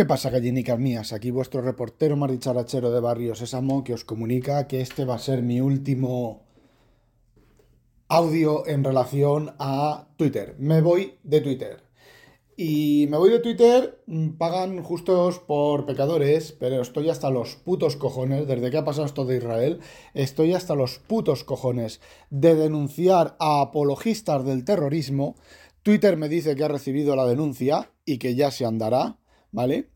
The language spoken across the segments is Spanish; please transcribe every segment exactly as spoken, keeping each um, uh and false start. ¿Qué pasa, gallinicas mías? Aquí vuestro reportero más dicharachero de Barrio Sésamo, que os comunica que este va a ser mi último audio en relación a Twitter. Me voy de Twitter. Y me voy de Twitter, pagan justos por pecadores, pero estoy hasta los putos cojones, desde que ha pasado esto de Israel, estoy hasta los putos cojones de denunciar a apologistas del terrorismo. Twitter me dice que ha recibido la denuncia y que ya se andará, ¿vale?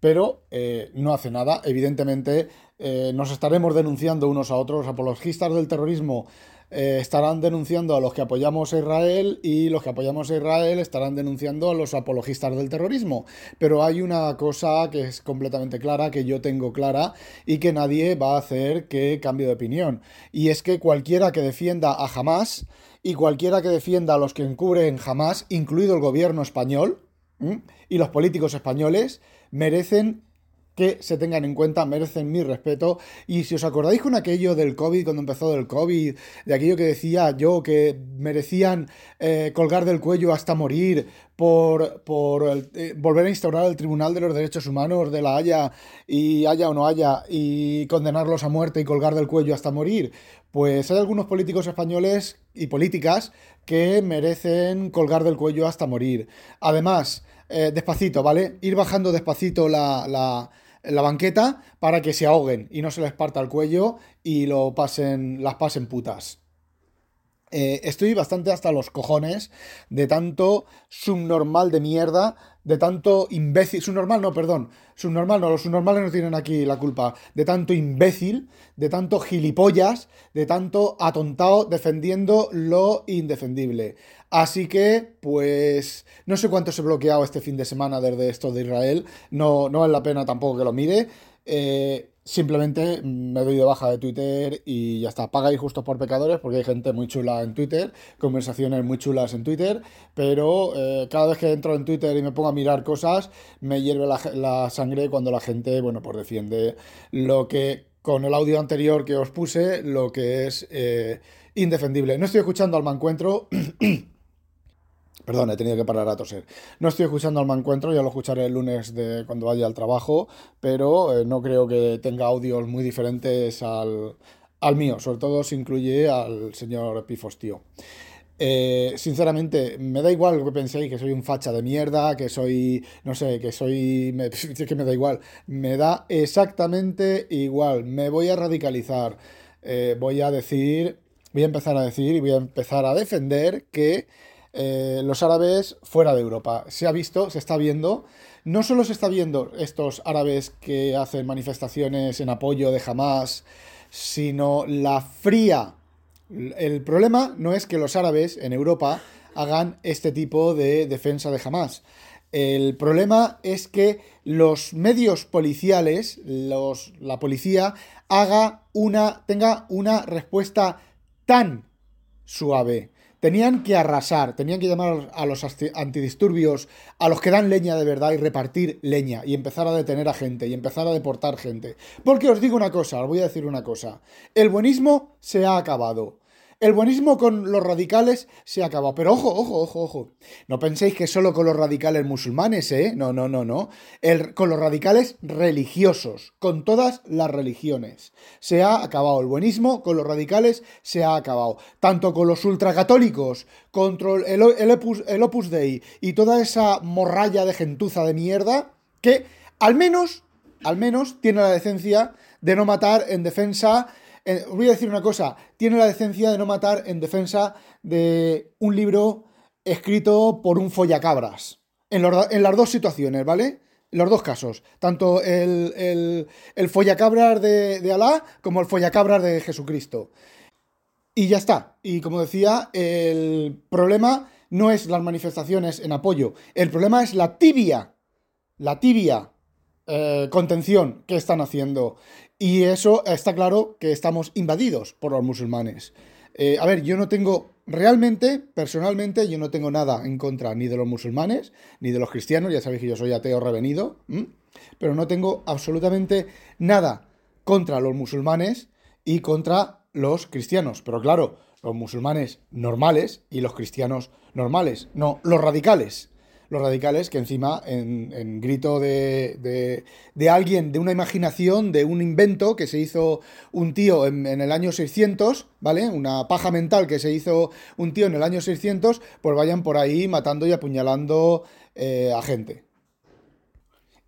Pero eh, no hace nada. Evidentemente eh, nos estaremos denunciando unos a otros. Los apologistas del terrorismo Eh, estarán denunciando a los que apoyamos a Israel y los que apoyamos a Israel estarán denunciando a los apologistas del terrorismo. Pero hay una cosa que es completamente clara, que yo tengo clara y que nadie va a hacer que cambie de opinión. Y es que cualquiera que defienda a Hamás y cualquiera que defienda a los que encubren Hamás, incluido el gobierno español ¿m? y los políticos españoles, merecen que se tengan en cuenta, merecen mi respeto. Y si os acordáis con aquello del COVID, cuando empezó el COVID, de aquello que decía yo que merecían eh, colgar del cuello hasta morir por, por el, eh, volver a instaurar el Tribunal de los Derechos Humanos de la Haya, y haya o no haya, y condenarlos a muerte y colgar del cuello hasta morir, pues hay algunos políticos españoles y políticas que merecen colgar del cuello hasta morir. Además, eh, despacito, ¿vale? Ir bajando despacito la... la la banqueta para que se ahoguen y no se les parta el cuello y lo pasen, las pasen putas. Eh, estoy bastante hasta los cojones de tanto subnormal de mierda, de tanto imbécil, subnormal no, perdón, subnormal no, los subnormales no tienen aquí la culpa, de tanto imbécil, de tanto gilipollas, de tanto atontado defendiendo lo indefendible. Así que, pues, no sé cuánto se ha bloqueado este fin de semana desde esto de Israel, no, no vale la pena tampoco que lo mire, eh... Simplemente me doy de baja de Twitter y ya está. Pagáis justos por pecadores porque hay gente muy chula en Twitter, conversaciones muy chulas en Twitter, pero eh, cada vez que entro en Twitter y me pongo a mirar cosas, me hierve la, la sangre cuando la gente, bueno, pues defiende lo que, con el audio anterior que os puse, lo que es eh, indefendible. No estoy escuchando al mancuentro... Perdón, he tenido que parar a toser. No estoy escuchando al mancuentro, ya lo escucharé el lunes de cuando vaya al trabajo, pero eh, no creo que tenga audios muy diferentes al, al mío, sobre todo si incluye al señor Pifos, tío. Eh, sinceramente, me da igual lo que penséis, que soy un facha de mierda, que soy, no sé, que soy... Me, es que me da igual, me da exactamente igual, me voy a radicalizar, eh, voy a decir, voy a empezar a decir y voy a empezar a defender que... Eh, los árabes fuera de Europa. Se ha visto, se está viendo, no solo se está viendo estos árabes que hacen manifestaciones en apoyo de Hamás, sino la fría. El problema no es que los árabes en Europa hagan este tipo de defensa de Hamás. El problema es que los medios policiales, los, la policía, haga una, tenga una respuesta tan suave. Tenían que arrasar, tenían que llamar a los antidisturbios, a los que dan leña de verdad y repartir leña y empezar a detener a gente y empezar a deportar gente. Porque os digo una cosa, os voy a decir una cosa. El buenismo se ha acabado. El buenismo con los radicales se ha acabado. Pero ojo, ojo, ojo, ojo. No penséis que solo con los radicales musulmanes, ¿eh? No, no, no, no. El, con los radicales religiosos, con todas las religiones. Se ha acabado. El buenismo con los radicales se ha acabado. Tanto con los ultracatólicos, contra el, el, opus, el Opus Dei y toda esa morralla de gentuza de mierda que al menos, al menos, tiene la decencia de no matar en defensa... Os voy a decir una cosa, tiene la decencia de no matar en defensa de un libro escrito por un follacabras. En, los, en las dos situaciones, ¿vale? En los dos casos. Tanto el, el, el follacabras de, de Alá como el follacabras de Jesucristo. Y ya está. Y como decía, el problema no es las manifestaciones en apoyo. El problema es la tibia. La tibia. Eh, contención que están haciendo. Y eso está claro que estamos invadidos por los musulmanes. Eh, a ver, yo no tengo... Realmente, personalmente, yo no tengo nada en contra ni de los musulmanes, ni de los cristianos. Ya sabéis que yo soy ateo revenido. ¿m? Pero no tengo absolutamente nada contra los musulmanes y contra los cristianos. Pero claro, los musulmanes normales y los cristianos normales. No, los radicales. los radicales, que encima en, en grito de, de, de alguien, de una imaginación, de un invento que se hizo un tío en, en el año seiscientos, ¿vale? Una paja mental que se hizo un tío en el año seiscientos, pues vayan por ahí matando y apuñalando eh, a gente.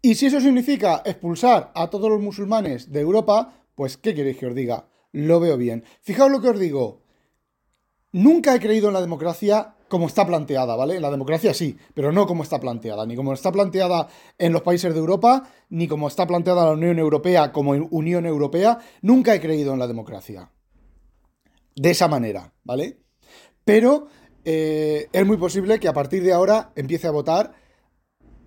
Y si eso significa expulsar a todos los musulmanes de Europa, pues ¿qué queréis que os diga? Lo veo bien. Fijaos lo que os digo. Nunca he creído en la democracia como está planteada, ¿vale? En la democracia sí, pero no como está planteada. Ni como está planteada en los países de Europa, ni como está planteada la Unión Europea como Unión Europea. Nunca he creído en la democracia de esa manera, ¿vale? Pero eh, es muy posible que a partir de ahora empiece a votar.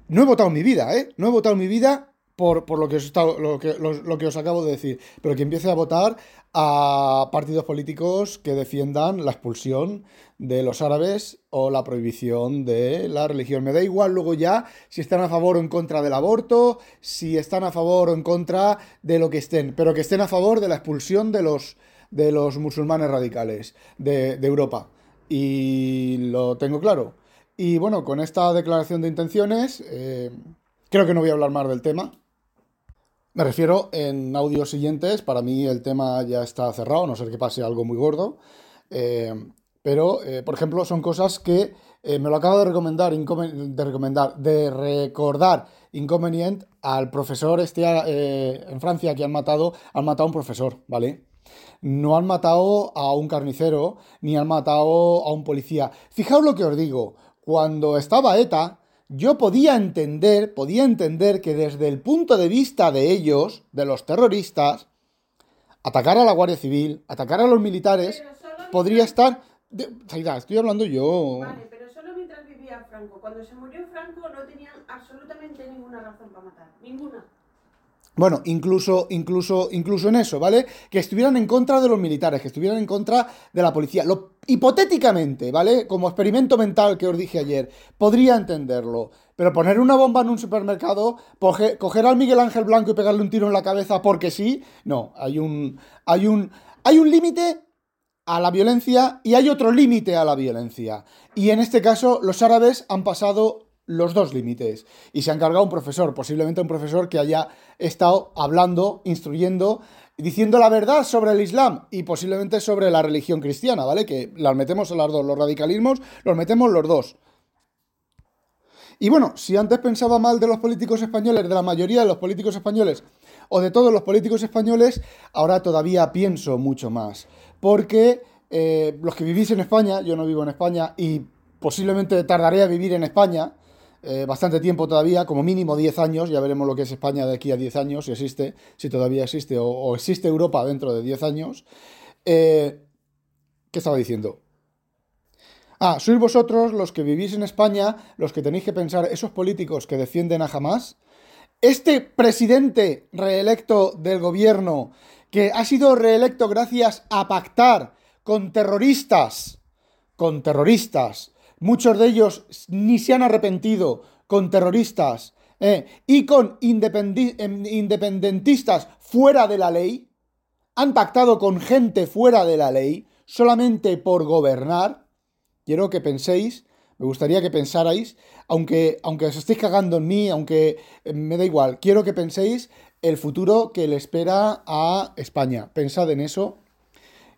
No he votado en mi vida, ¿eh? No he votado en mi vida por, por lo, que os está, lo, que, lo, lo que os acabo de decir. Pero que empiece a votar a partidos políticos que defiendan la expulsión de los árabes o la prohibición de la religión. Me da igual luego ya si están a favor o en contra del aborto, si están a favor o en contra de lo que estén. Pero que estén a favor de la expulsión de los, de los musulmanes radicales de, de Europa. Y lo tengo claro. Y bueno, con esta declaración de intenciones, eh, creo que no voy a hablar más del tema. Me refiero en audios siguientes, para mí el tema ya está cerrado, a no ser que pase algo muy gordo. Eh, pero, eh, por ejemplo, son cosas que eh, me lo acaba de recomendar, de recomendar, de recordar Inconvenient al profesor este eh, en Francia que han matado, han matado a un profesor, ¿vale? No han matado a un carnicero, ni han matado a un policía. Fijaos lo que os digo. Cuando estaba ETA, yo podía entender, podía entender que desde el punto de vista de ellos, de los terroristas, atacar a la Guardia Civil, atacar a los militares, podría mientras... estar... De... Zaira, estoy hablando yo... Vale, pero solo mientras vivía Franco. Cuando se murió Franco no tenían absolutamente ninguna razón para matar. Ninguna. Bueno, incluso, incluso, incluso en eso, ¿vale? Que estuvieran en contra de los militares, que estuvieran en contra de la policía. Lo, hipotéticamente, ¿vale? Como experimento mental que os dije ayer, podría entenderlo. Pero poner una bomba en un supermercado, poge, coger al Miguel Ángel Blanco y pegarle un tiro en la cabeza porque sí, no, hay un. hay un. hay un límite a la violencia y hay otro límite a la violencia. Y en este caso, los árabes han pasado los dos límites. Y se han cargado un profesor, posiblemente un profesor que haya estado hablando, instruyendo, diciendo la verdad sobre el Islam y posiblemente sobre la religión cristiana, ¿vale? Que las metemos a las dos, los radicalismos los metemos los dos. Y bueno, si antes pensaba mal de los políticos españoles, de la mayoría de los políticos españoles o de todos los políticos españoles, ahora todavía pienso mucho más. Porque eh, los que vivís en España, yo no vivo en España y posiblemente tardaré a vivir en España, Eh, bastante tiempo todavía, como mínimo diez años, ya veremos lo que es España de aquí a diez años, si existe, si todavía existe, o, o existe Europa dentro de diez años. Eh, ¿Qué estaba diciendo? Ah, sois vosotros los que vivís en España, los que tenéis que pensar, esos políticos que defienden a Hamás, este presidente reelecto del gobierno, que ha sido reelecto gracias a pactar con terroristas, con terroristas, muchos de ellos ni se han arrepentido, con terroristas eh, y con independentistas fuera de la ley, han pactado con gente fuera de la ley, solamente por gobernar. Quiero que penséis, me gustaría que pensarais, aunque, aunque os estéis cagando en mí, aunque eh, me da igual, quiero que penséis el futuro que le espera a España. Pensad en eso.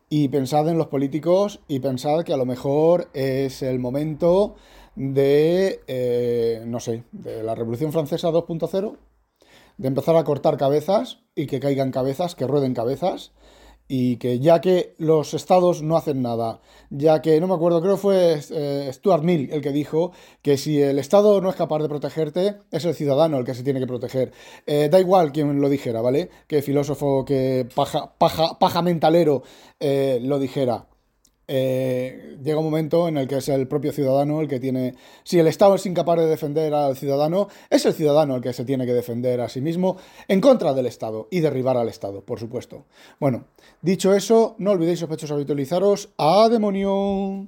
Y pensad en los políticos y pensad que a lo mejor es el momento de, eh, no sé, de la Revolución Francesa dos punto cero, de empezar a cortar cabezas y que caigan cabezas, que rueden cabezas, y que ya que los estados no hacen nada, ya que, no me acuerdo, creo fue eh, Stuart Mill el que dijo que si el estado no es capaz de protegerte, es el ciudadano el que se tiene que proteger. Eh, da igual quien lo dijera, ¿vale? Que filósofo, que paja, paja, paja mentalero eh, lo dijera. Eh, llega un momento en el que es el propio ciudadano el que tiene... Si el estado es incapaz de defender al ciudadano, es el ciudadano el que se tiene que defender a sí mismo en contra del estado y derribar al estado, por supuesto. Bueno, dicho eso, no olvidéis, sospechosos, habitualizaros. ¡A demonio!